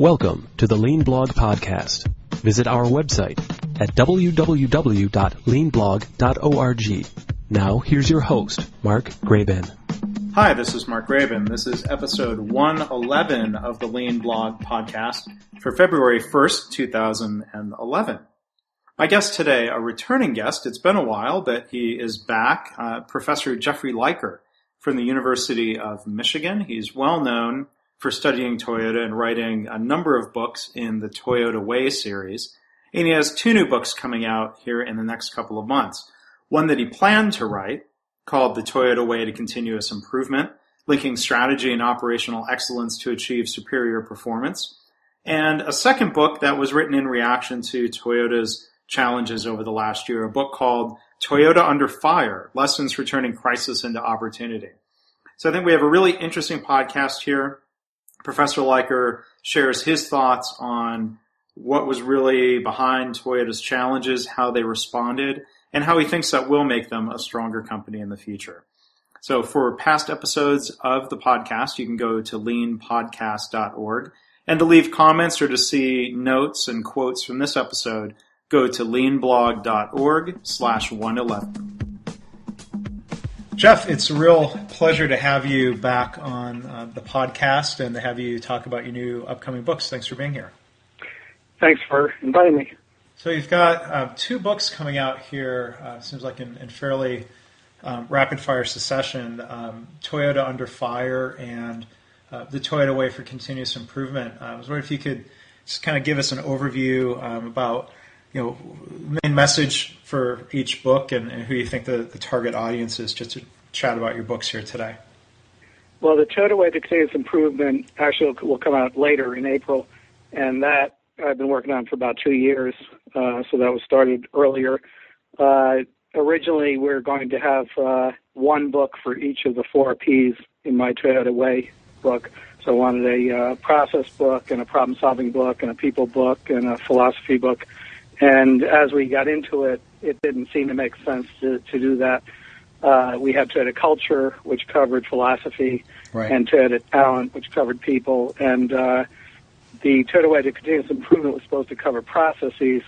Welcome to the Lean Blog Podcast. Visit our website at www.leanblog.org. Now, here's your host, Mark Graben. Hi, this is Mark Graben. This is episode 111 of the Lean Blog Podcast for February 1st, 2011. My guest today, a returning guest, it's been a while, but he is back, Professor Jeffrey Liker from the University of Michigan. He's well known for studying Toyota and writing a number of books in the Toyota Way series. And he has two new books coming out here in the next couple of months. One that he planned to write called The Toyota Way to Continuous Improvement, linking strategy and operational excellence to achieve superior performance. And a second book that was written in reaction to Toyota's challenges over the last year, a book called Toyota Under Fire, Lessons for Turning Crisis into Opportunity. So I think we have a really interesting podcast here. Professor Liker shares his thoughts on what was really behind Toyota's challenges, how they responded, and how he thinks that will make them a stronger company in the future. So for past episodes of the podcast, you can go to leanpodcast.org. And to leave comments or to see notes and quotes from this episode, go to leanblog.org/111. Jeff, it's a real pleasure to have you back on the podcast and to have you talk about your new upcoming books. Thanks for being here. Thanks for inviting me. So you've got two books coming out here, seems like in fairly rapid-fire succession, Toyota Under Fire and The Toyota Way for Continuous Improvement. I was wondering if you could just kind of give us an overview about, you know, main message for each book and who you think the target audience is, just to chat about your books here today. Well, the Toyota Way to Continuous Improvement actually will come out later in April, and that I've been working on for about 2 years, so that was started earlier. Originally, we were going to have one book for each of the four Ps in my Toyota Way book. So I wanted a process book and a problem-solving book and a people book and a philosophy book. And as we got into it, it didn't seem to make sense to do that. We had Toyota Culture, which covered philosophy, right, and Toyota Talent, which covered people. And the Toyota Way to Continuous Improvement was supposed to cover processes.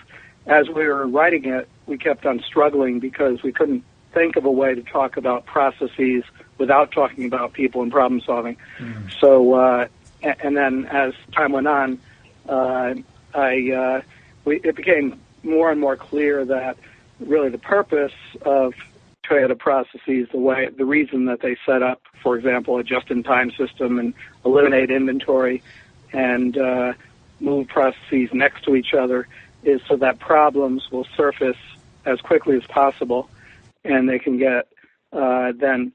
As we were writing it, we kept on struggling because we couldn't think of a way to talk about processes without talking about people and problem solving. Mm. So, and then as time went on, it became more and more clear that really the purpose of Toyota processes, the reason that they set up, for example, a just-in-time system and eliminate inventory and move processes next to each other, is so that problems will surface as quickly as possible and they can get then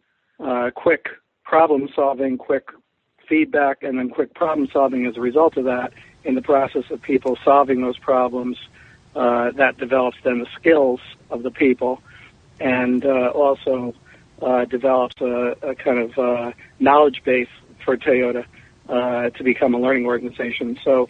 quick problem solving, quick feedback, and then quick problem solving as a result of that. In the process of people solving those problems, that develops then the skills of the people, and also develops a kind of knowledge base for Toyota to become a learning organization. So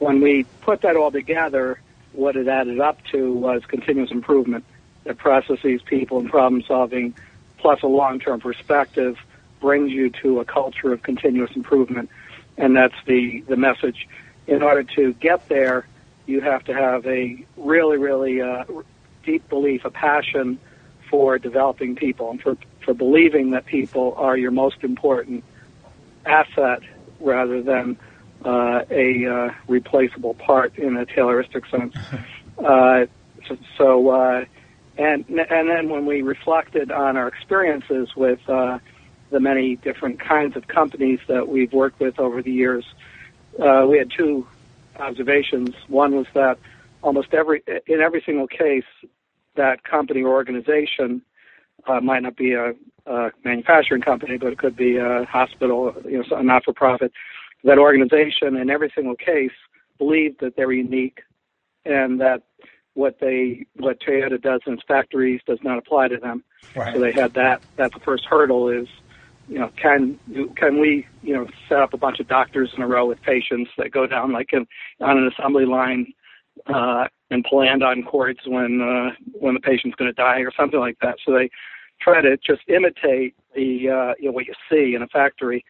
when we put that all together, what it added up to was continuous improvement, that processes, people, and problem solving, plus a long-term perspective, brings you to a culture of continuous improvement, and that's the message. In order to get there, you have to have a really, really deep belief, a passion for developing people and for believing that people are your most important asset rather than a replaceable part in a Tayloristic sense. And then when we reflected on our experiences with the many different kinds of companies that we've worked with over the years, we had two observations. One was that in every single case, that company or organization might not be a manufacturing company, but it could be a hospital, you know, a not-for-profit. That organization, in every single case, believed that they were unique, and that what Toyota does in its factories does not apply to them. Right. So they had that. That's the first hurdle is, you know, can we, you know, set up a bunch of doctors in a row with patients that go down like on an assembly line and pull end on cords when the patient's going to die or something like that. So they try to just imitate the you know, what you see in a factory,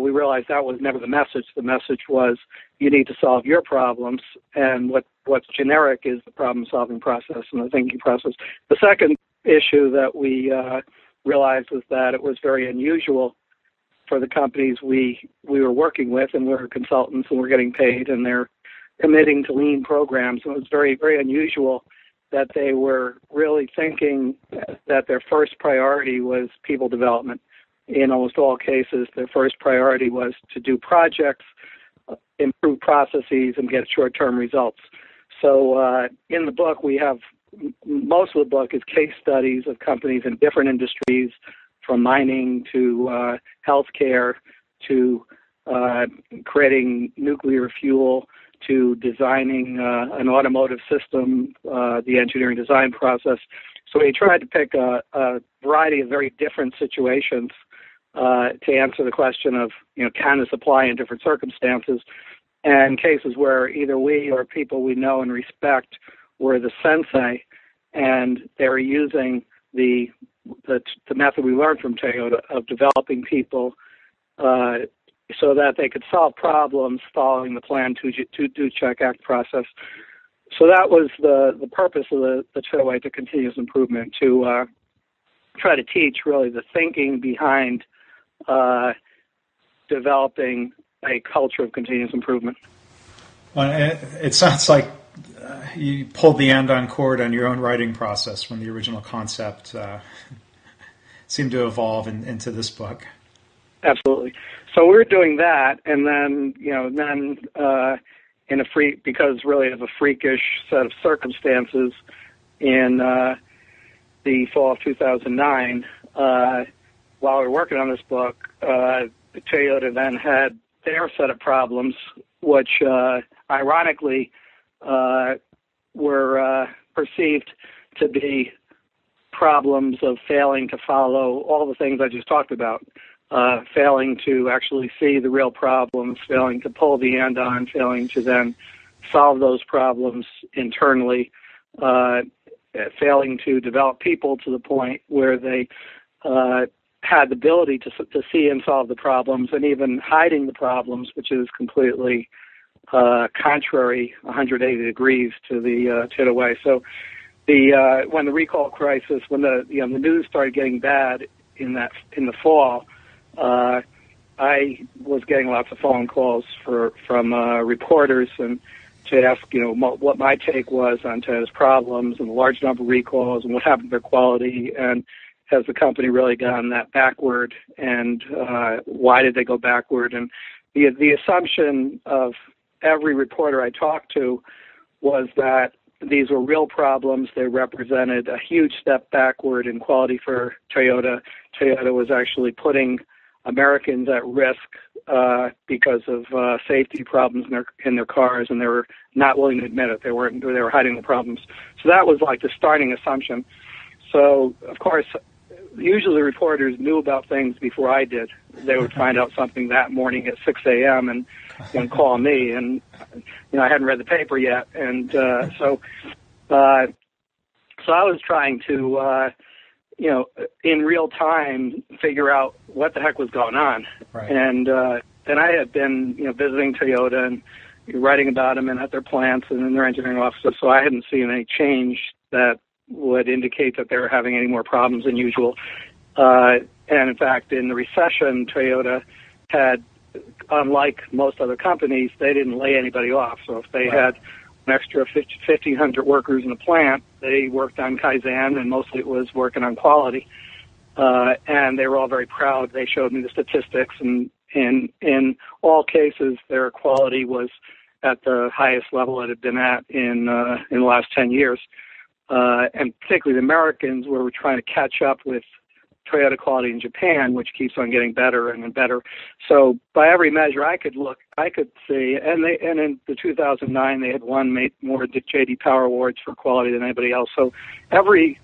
We realized that was never the message. The message was you need to solve your problems, and what's generic is the problem-solving process and the thinking process. The second issue that we realized was that it was very unusual for the companies we were working with, and we're consultants and we're getting paid, and they're committing to lean programs. And it was very, very unusual that they were really thinking that their first priority was people development. In almost all cases, their first priority was to do projects, improve processes, and get short-term results. So in the book, we have most of the book is case studies of companies in different industries, from mining to healthcare to creating nuclear fuel to designing an automotive system, the engineering design process. So we tried to pick a variety of very different situations to answer the question of, can this apply in different circumstances, and cases where either we or people we know and respect were the sensei, and they were using the method we learned from Toyota of developing people so that they could solve problems following the plan to do check act process. So that was the purpose of the Toyota Way to Continuous Improvement, to try to teach really the thinking behind developing a culture of continuous improvement. Well, it sounds like you pulled the Andon cord on your own writing process when the original concept seemed to evolve into this book. Absolutely. So we were doing that, and then because really of a freakish set of circumstances in the fall of 2009, while we were working on this book, Toyota then had their set of problems, which ironically were perceived to be problems of failing to follow all the things I just talked about, failing to actually see the real problems, failing to pull the end on, failing to then solve those problems internally, failing to develop people to the point where they had the ability to see and solve the problems, and even hiding the problems, which is completely contrary 180 degrees to the Toyota way. So when the recall crisis, when the news started getting bad in the fall, I was getting lots of phone calls from reporters and to ask, what my take was on Toyota's problems and the large number of recalls and what happened to their quality, and has the company really gone that backward, and why did they go backward? And the assumption of every reporter I talked to was that these were real problems. They represented a huge step backward in quality for Toyota. Toyota was actually putting Americans at risk because of safety problems in their cars, and they were not willing to admit it. They were hiding the problems. So that was like the starting assumption. So of course, usually reporters knew about things before I did. They would find out something that morning at 6 a.m. and call me, and I hadn't read the paper yet, and so I was trying to in real time figure out what the heck was going on. Right. And then I had been visiting Toyota and writing about them and at their plants and in their engineering offices, so I hadn't seen any change that would indicate that they were having any more problems than usual. And in fact, in the recession, Toyota had, unlike most other companies, they didn't lay anybody off. So if they had an extra 1,500 workers in the plant, they worked on Kaizen, and mostly it was working on quality. And they were all very proud. They showed me the statistics, and in all cases, their quality was at the highest level it had been at in the last 10 years. And particularly the Americans were trying to catch up with Toyota quality in Japan, which keeps on getting better and better. So by every measure I could see, and in the 2009 they had won more J.D. Power awards for quality than anybody else. So every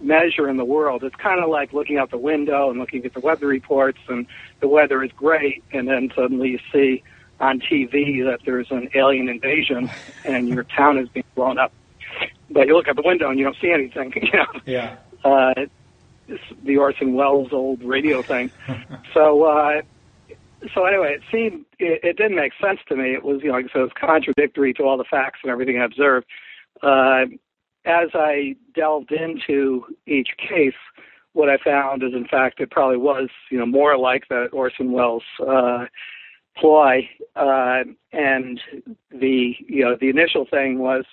measure in the world, it's kind of like looking out the window and looking at the weather reports, and the weather is great, and then suddenly you see on TV that there's an alien invasion and your town is being blown up. But you look out the window and you don't see anything. Yeah. the Orson Welles old radio thing. So anyway, it didn't make sense to me. It was, you know, like I said, it was contradictory to all the facts and everything I observed. As I delved into each case, what I found is, in fact, it probably was, you know, more like that Orson Welles ploy. And the, you know, the initial thing was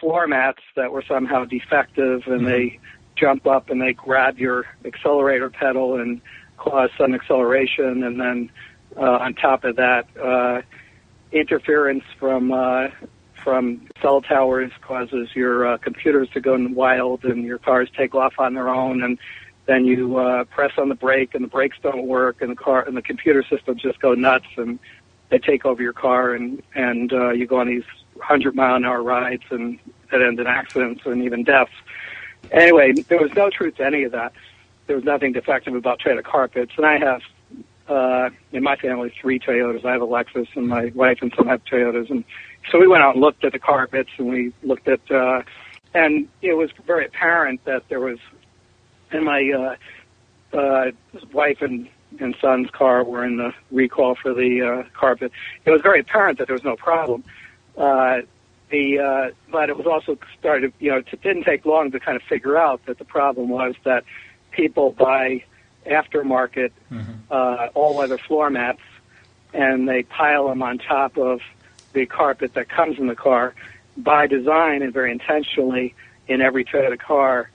floor mats that were somehow defective, and they jump up and they grab your accelerator pedal and cause some acceleration, and then on top of that, interference from cell towers causes your computers to go in the wild, and your cars take off on their own, and then you press on the brake, and the brakes don't work, and the computer systems just go nuts, and they take over your car, and you go on these 100-mile-an-hour rides, and that end in accidents and even deaths. Anyway, there was no truth to any of that. There was nothing defective about Toyota carpets, and I have, in my family, 3 Toyotas. I have a Lexus, and my wife and son have Toyotas, and so we went out and looked at the carpets, and we looked at, and it was very apparent that there was, and my wife and son's car were in the recall for the carpet. It was very apparent that there was no problem. But it was also started, you know, it didn't take long to kind of figure out that the problem was that people buy aftermarket all-weather floor mats, and they pile them on top of the carpet that comes in the car. By design and very intentionally, in every Toyota car,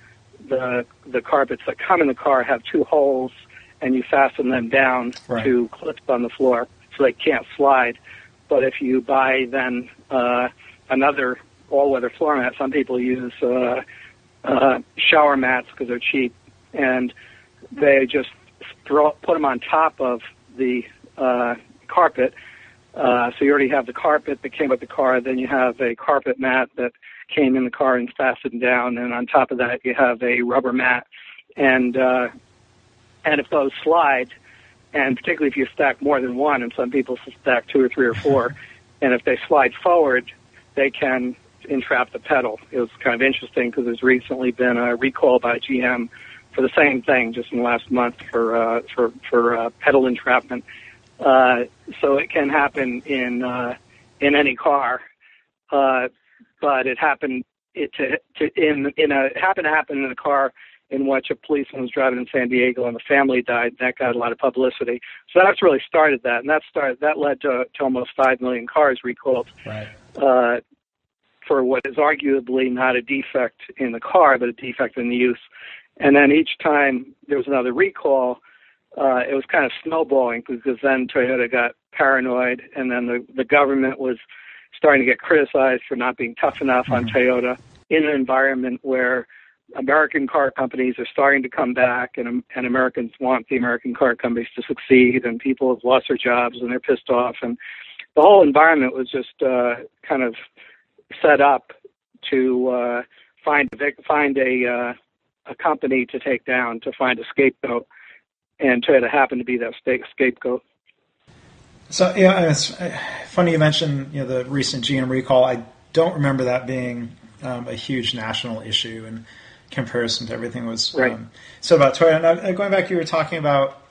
the carpets that come in the car have 2 holes, and you fasten them down to clips on the floor so they can't slide. But if you buy then another all-weather floor mat, some people use shower mats because they're cheap, and they just put them on top of the carpet. So you already have the carpet that came with the car, then you have a carpet mat that came in the car and fastened down, and on top of that you have a rubber mat. And if those slide, and particularly if you stack more than one, and some people stack 2 or 3 or 4, and if they slide forward, they can entrap the pedal. It was kind of interesting because there's recently been a recall by GM for the same thing just in the last month for pedal entrapment. So it can happen in any car, but it happened it happened to happen in a car in which a policeman was driving in San Diego and the family died. That got a lot of publicity. So that's really started that, and that led to almost 5 million cars recalled for what is arguably not a defect in the car, but a defect in the use. And then each time there was another recall, it was kind of snowballing because then Toyota got paranoid, and then the government was starting to get criticized for not being tough enough on Toyota in an environment where American car companies are starting to come back, and Americans want the American car companies to succeed, and people have lost their jobs and they're pissed off. And the whole environment was just kind of set up to find a company to take down, to find a scapegoat. And Toyota happened to be that scapegoat. So, yeah, it's funny you mentioned, you know, the recent GM recall. I don't remember that being a huge national issue in comparison to everything was said about Toyota. Now, going back, you were talking about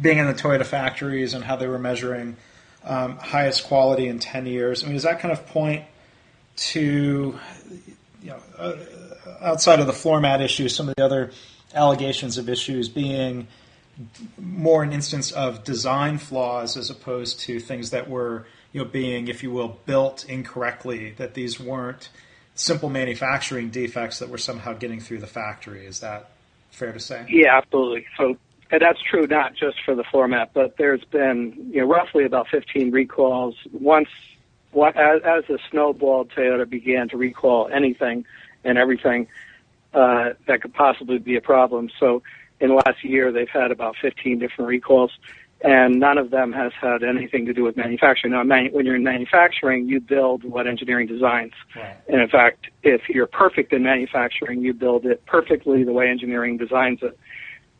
being in the Toyota factories and how they were measuring highest quality in 10 years. I mean, does that kind of point to, you know, outside of the floor mat issue, some of the other allegations of issues being more an instance of design flaws as opposed to things that were, you know, being, if you will, built incorrectly, that these weren't simple manufacturing defects that were somehow getting through the factory? Is that fair to say? Yeah, absolutely. So, and that's true not just for the floor mat, but there's been, you know, roughly about 15 recalls. As the snowball, Toyota began to recall anything and everything that could possibly be a problem. So in the last year, they've had about 15 different recalls, and none of them has had anything to do with manufacturing. Now, when you're in manufacturing, you build what engineering designs. Right. And, in fact, if you're perfect in manufacturing, you build it perfectly the way engineering designs it.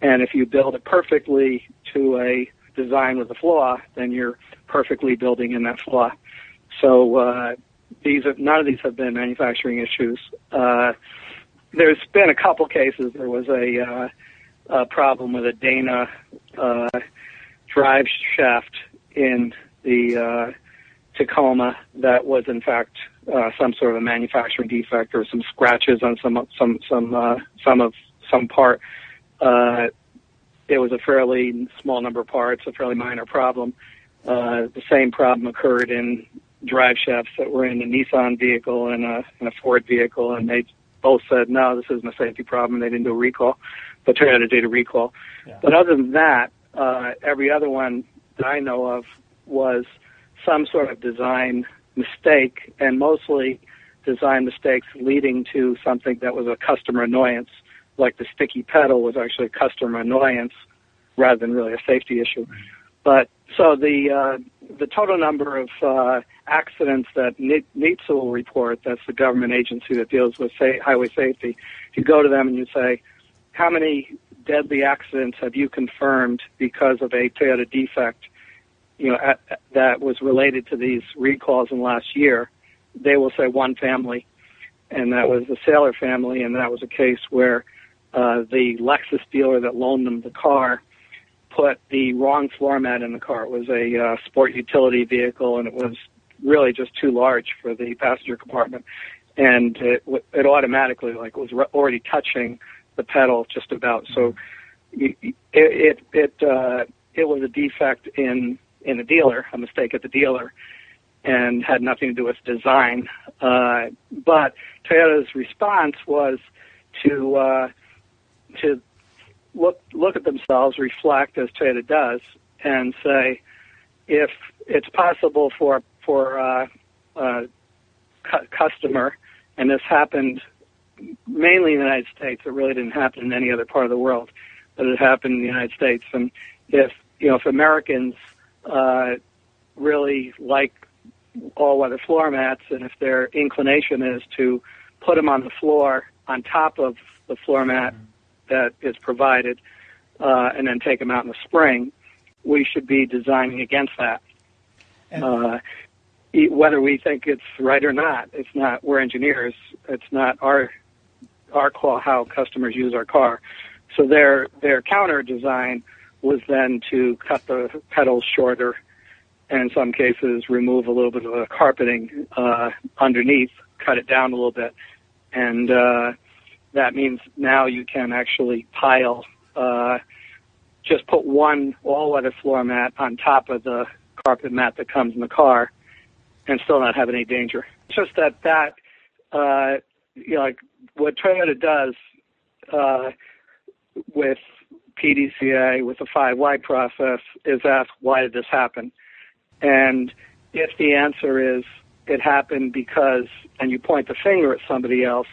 And if you build it perfectly to a design with a flaw, then you're perfectly building in that flaw. So none of these have been manufacturing issues. There's been a couple cases. There was a problem with a Dana drive shaft in the Tacoma that was, in fact, some sort of a manufacturing defect or some scratches on some part. It was a fairly small number of parts, a fairly minor problem. The same problem occurred in drive shafts that were in a Nissan vehicle and a Ford vehicle, and they both said, no, this isn't a safety problem. They didn't do a recall, but Toyota did a recall. Yeah. But other than that, every other one that I know of was some sort of design mistake, and mostly design mistakes leading to something that was a customer annoyance, like the sticky pedal was actually a customer annoyance rather than really a safety issue. But so the total number of accidents that NHTSA will report, that's the government agency that deals with highway safety, if you go to them and you say, how many deadly accidents have you confirmed because of a Toyota defect, you know, that was related to these recalls in last year, they will say one family, and that was the Sailor family, and that was a case where the Lexus dealer that loaned them the car put the wrong floor mat in the car. It was a sport utility vehicle, and it was really just too large for the passenger compartment, and it automatically was already touching the pedal just about. So it was a defect in the dealer, a mistake at the dealer, and had nothing to do with design. But Toyota's response was to look at themselves, reflect as Toyota does, and say if it's possible for customer, and this happened mainly in the United States. It really didn't happen in any other part of the world, but it happened in the United States. And if Americans really like all-weather floor mats, and if their inclination is to put them on the floor on top of the floor mat that is provided, and then take them out in the spring, we should be designing against that. Whether we think it's right or not, it's not. We're engineers. It's not our call how customers use our car. So their counter design was then to cut the pedals shorter, and in some cases remove a little bit of the carpeting underneath, cut it down a little bit, and that means now you can actually pile, just put one all-weather floor mat on top of the carpet mat that comes in the car and still not have any danger. It's just that what Toyota does with PDCA, with the 5 Why process, is ask, why did this happen? And if the answer is it happened because, and you point the finger at somebody else,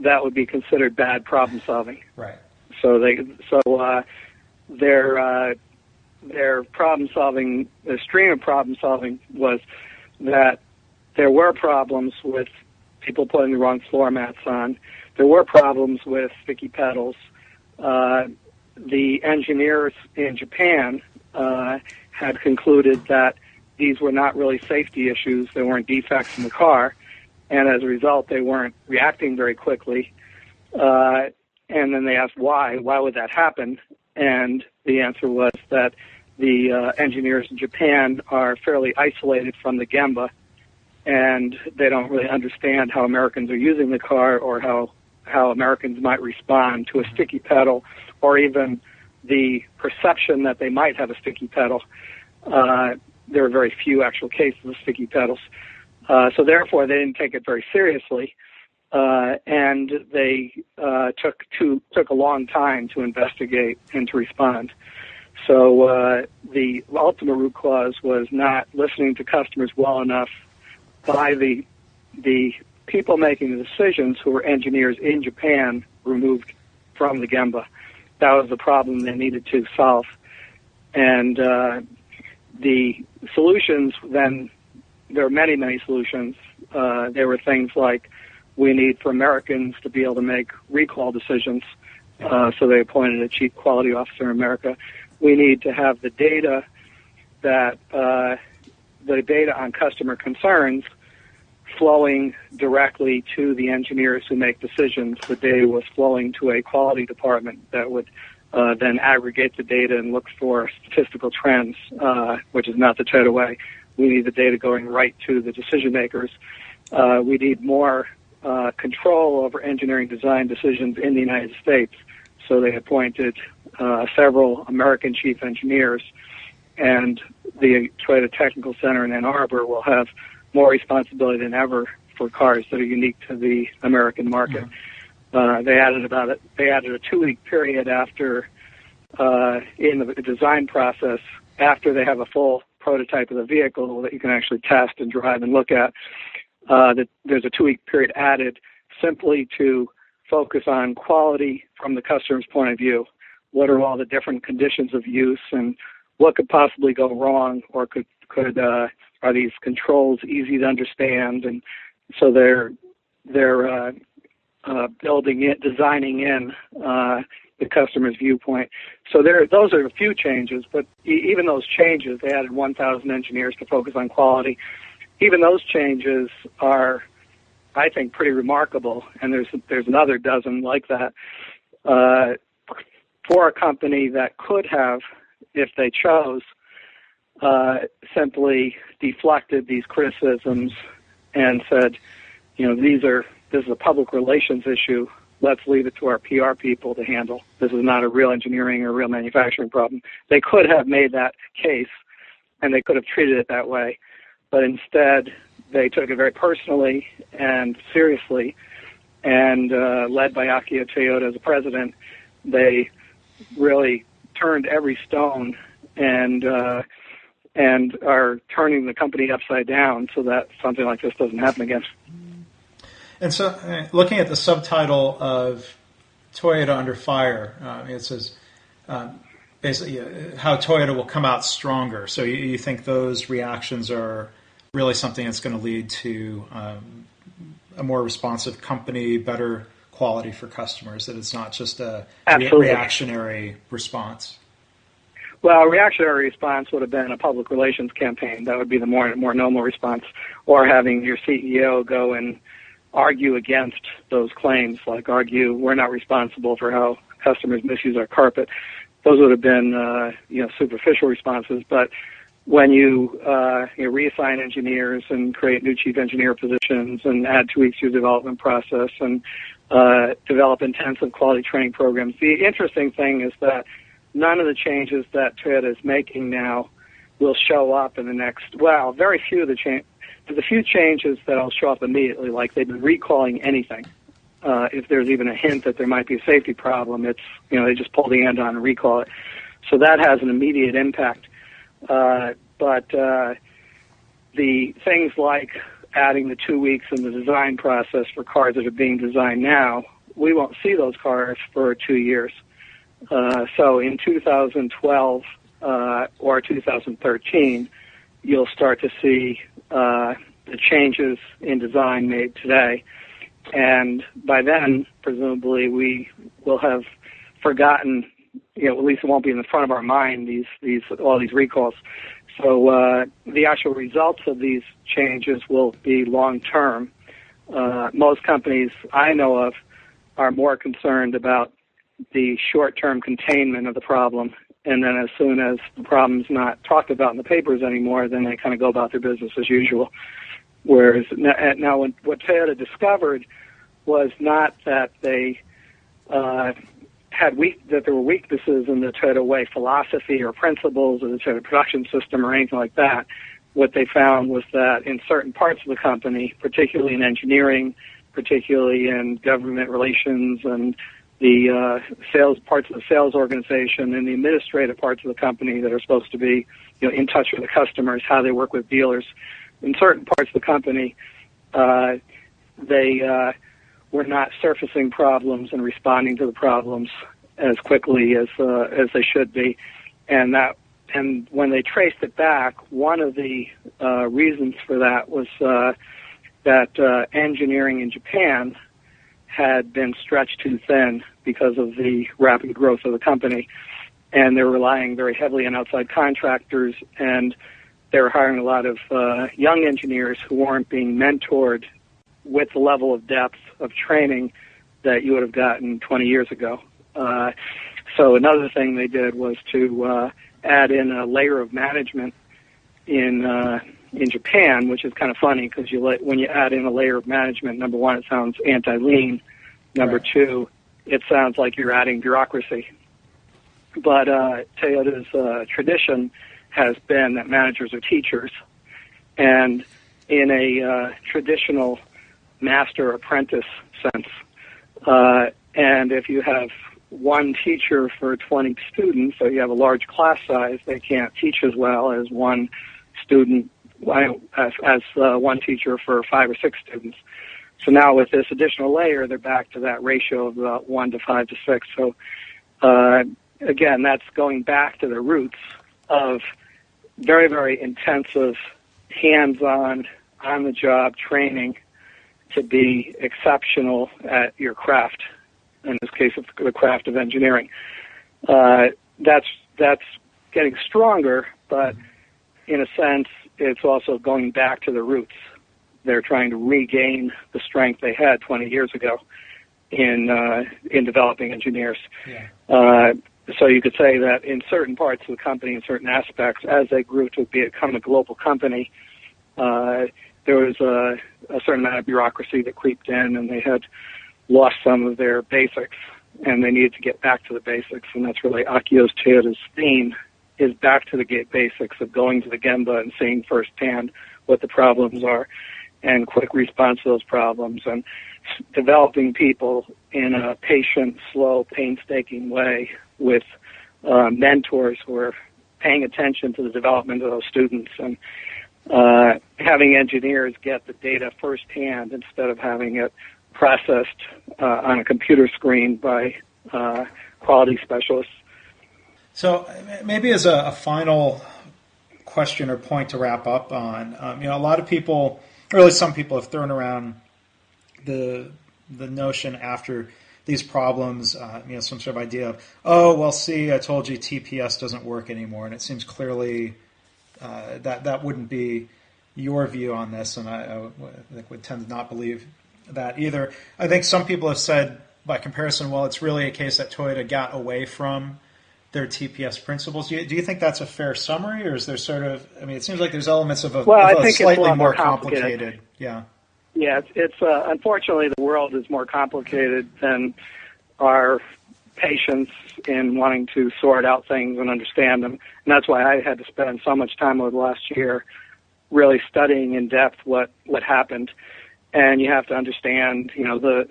that would be considered bad problem solving. Right. So their problem solving, their stream of problem solving was that there were problems with people putting the wrong floor mats on. There were problems with sticky pedals. The engineers in Japan had concluded that these were not really safety issues. They weren't defects in the car. And as a result, they weren't reacting very quickly. And then they asked why. Why would that happen? And the answer was that the engineers in Japan are fairly isolated from the Gemba, and they don't really understand how Americans are using the car or how Americans might respond to a sticky pedal or even the perception that they might have a sticky pedal. There are very few actual cases of sticky pedals. So therefore, they didn't take it very seriously, and they took a long time to investigate and to respond. So the ultimate root cause was not listening to customers well enough by the people making the decisions, who were engineers in Japan removed from the Gemba. That was the problem they needed to solve, and the solutions then. There are many, many solutions. There were things like we need for Americans to be able to make recall decisions, so they appointed a chief quality officer in America. We need to have the data on customer concerns flowing directly to the engineers who make decisions. The data was flowing to a quality department that would then aggregate the data and look for statistical trends, which is not the Toyota way. We need the data going right to the decision makers. We need more control over engineering design decisions in the United States. So they appointed several American chief engineers, and the Toyota Technical Center in Ann Arbor will have more responsibility than ever for cars that are unique to the American market. Mm-hmm. They added a 2-week period after in the design process after they have a full prototype of the vehicle that you can actually test and drive and look at. That there's a 2-week period added simply to focus on quality from the customer's point of view. What are all the different conditions of use and what could possibly go wrong, or are these controls easy to understand? And so they're building it, designing in the customer's viewpoint. So those are a few changes, but even those changes, they added 1,000 engineers to focus on quality. Even those changes are, I think, pretty remarkable, and there's another dozen like that for a company that could have, if they chose, simply deflected these criticisms and said, this is a public relations issue. Let's leave it to our PR people to handle. This is not a real engineering or real manufacturing problem. They could have made that case, and they could have treated it that way. But instead, they took it very personally and seriously, and led by Akio Toyoda as the president, they really turned every stone and are turning the company upside down so that something like this doesn't happen again. And so looking at the subtitle of Toyota Under Fire, it says basically how Toyota will come out stronger. So you think those reactions are really something that's going to lead to a more responsive company, better quality for customers, that it's not just a reactionary response? Well, a reactionary response would have been a public relations campaign. That would be the more normal response, or having your CEO go and argue against those claims, like argue we're not responsible for how customers misuse our carpet. Those would have been superficial responses. But when you reassign engineers and create new chief engineer positions and add 2 weeks to your development process and develop intensive quality training programs, the interesting thing is that none of the changes that Toyota is making now will show up in the next, very few of the changes. There's a few changes that will show up immediately, like they've been recalling anything. If there's even a hint that there might be a safety problem, it's, they just pull the end on and recall it. So that has an immediate impact. But the things like adding the 2 weeks in the design process for cars that are being designed now, we won't see those cars for 2 years. So in 2012 or 2013, you'll start to see the changes in design made today. And by then, presumably, we will have forgotten, at least it won't be in the front of our mind, all these recalls. So the actual results of these changes will be long-term. Most companies I know of are more concerned about the short-term containment of the problem, and then as soon as the problem's not talked about in the papers anymore, then they kind of go about their business as usual. Whereas now what Toyota discovered was not that they that there were weaknesses in the Toyota Way philosophy or principles or the Toyota production system or anything like that. What they found was that in certain parts of the company, particularly in engineering, particularly in government relations and the sales parts of the sales organization and the administrative parts of the company that are supposed to be in touch with the customers, how they work with dealers, in certain parts of the company, they were not surfacing problems and responding to the problems as quickly as they should be, and when they traced it back, one of the reasons for that was that engineering in Japan had been stretched too thin because of the rapid growth of the company, and they're relying very heavily on outside contractors, and they were hiring a lot of young engineers who weren't being mentored with the level of depth of training that you would have gotten 20 years ago. So another thing they did was to add in a layer of management in Japan, which is kind of funny because when you add in a layer of management, number one, it sounds anti-lean. Number two, it sounds like you're adding bureaucracy. But Toyota's tradition has been that managers are teachers. And in a traditional master-apprentice sense, and if you have one teacher for 20 students, so you have a large class size, they can't teach as well as one student, as one teacher for 5 or 6 students. So now with this additional layer, they're back to that ratio of about 1 to 5 to 6. So again, that's going back to the roots of very, very intensive, hands-on, on-the-job training to be exceptional at your craft. In this case, it's the craft of engineering. That's getting stronger, but in a sense, it's also going back to the roots. They're trying to regain the strength they had 20 years ago in developing engineers. Yeah. So you could say that in certain parts of the company, in certain aspects, as they grew to become a global company, there was a certain amount of bureaucracy that creeped in, and they had lost some of their basics, and they needed to get back to the basics. And that's really Akio Toyoda's theme, is back to the basics of going to the Gemba and seeing firsthand what the problems are and quick response to those problems and developing people in a patient, slow, painstaking way with mentors who are paying attention to the development of those students and having engineers get the data firsthand instead of having it processed on a computer screen by quality specialists. So maybe as a final question or point to wrap up on, a lot of people, or at least some people, have thrown around the notion after these problems, some sort of idea of, oh, well, see, I told you TPS doesn't work anymore, and it seems clearly that wouldn't be your view on this, and I think would tend to not believe that either. I think some people have said, by comparison, well, it's really a case that Toyota got away from their TPS principles. Do you think that's a fair summary, or is there sort of, it seems like there's elements of a slightly more complicated. Yeah. Yeah, it's unfortunately the world is more complicated than our patience in wanting to sort out things and understand them. And that's why I had to spend so much time over the last year really studying in depth what happened. And you have to understand,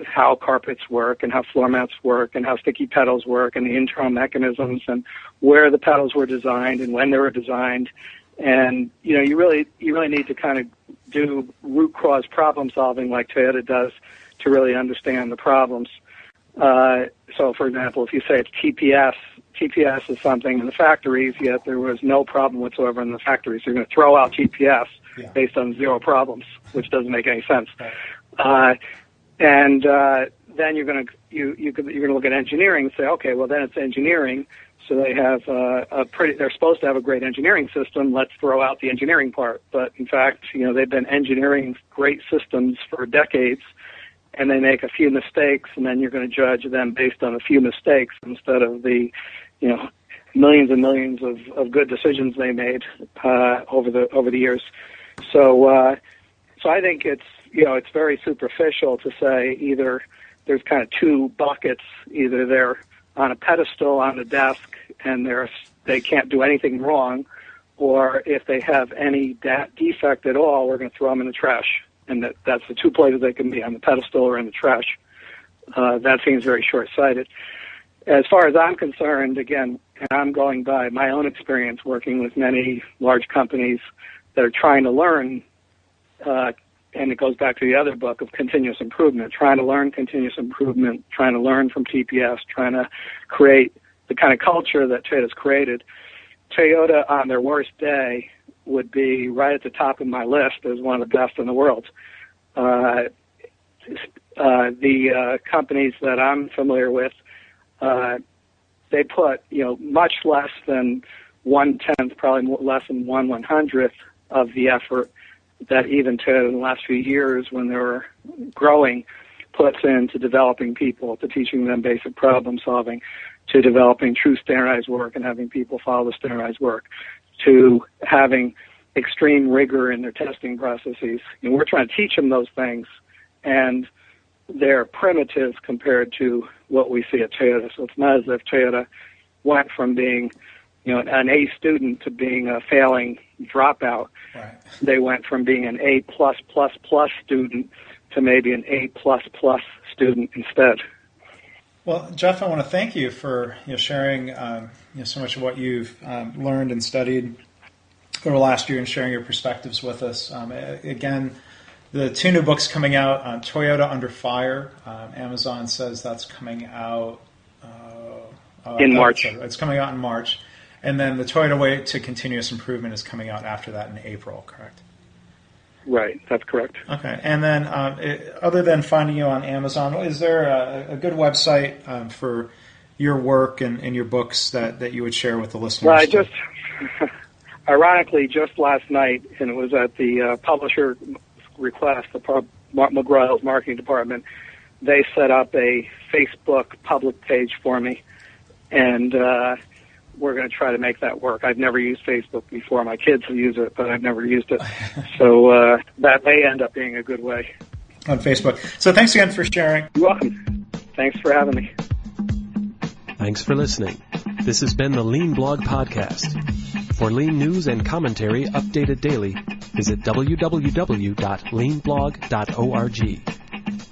how carpets work and how floor mats work and how sticky pedals work and the internal mechanisms and where the pedals were designed and when they were designed. And, you really need to kind of do root cause problem solving like Toyota does to really understand the problems. So, for example, if you say it's TPS is something in the factories, yet there was no problem whatsoever in the factories. You're going to throw out TPS based on zero problems, which doesn't make any sense. Then you're going to look at engineering and say, okay, well then it's engineering. So they have they're supposed to have a great engineering system. Let's throw out the engineering part. But in fact, they've been engineering great systems for decades, and they make a few mistakes, and then you're going to judge them based on a few mistakes instead of the, millions and millions of good decisions they made over the years. So I think it's very superficial to say either there's kind of two buckets, either they're on a pedestal on a desk and they can't do anything wrong, or if they have any defect at all, we're going to throw them in the trash. And that's the two places they can be, on the pedestal or in the trash. That seems very short-sighted. As far as I'm concerned, again, and I'm going by my own experience working with many large companies that are trying to learn, and it goes back to the other book of continuous improvement, trying to learn from TPS, trying to create the kind of culture that Toyota's created. Toyota on their worst day would be right at the top of my list as one of the best in the world. The companies that I'm familiar with, they put, much less than 1/10, probably less than 1/100th of the effort that even Toyota in the last few years, when they were growing, puts into developing people, to teaching them basic problem solving, to developing true standardized work and having people follow the standardized work, to having extreme rigor in their testing processes. And we're trying to teach them those things, and they're primitive compared to what we see at Toyota. So it's not as if Toyota went from being, you know, an A student to being a failing dropout. Right. They went from being an A+++ student to maybe an A++ student instead. Well, Jeff, I want to thank you for sharing so much of what you've learned and studied over the last year and sharing your perspectives with us. Again, the two new books coming out on Toyota Under Fire. Amazon says that's coming out in March. It's coming out in March. And then The Toyota Way to Continuous Improvement is coming out after that in April, correct? Right, that's correct. Okay, and then other than finding you on Amazon, is there a good website for your work and your books that you would share with the listeners? Well, I just, ironically, just last night, and it was at the publisher request, the McGraw-Hill's marketing department, they set up a Facebook public page for me, and we're going to try to make that work. I've never used Facebook before. My kids have used it, but I've never used it. So that may end up being a good way. On Facebook. So thanks again for sharing. You're welcome. Thanks for having me. Thanks for listening. This has been the Lean Blog Podcast. For Lean news and commentary updated daily, visit www.leanblog.org.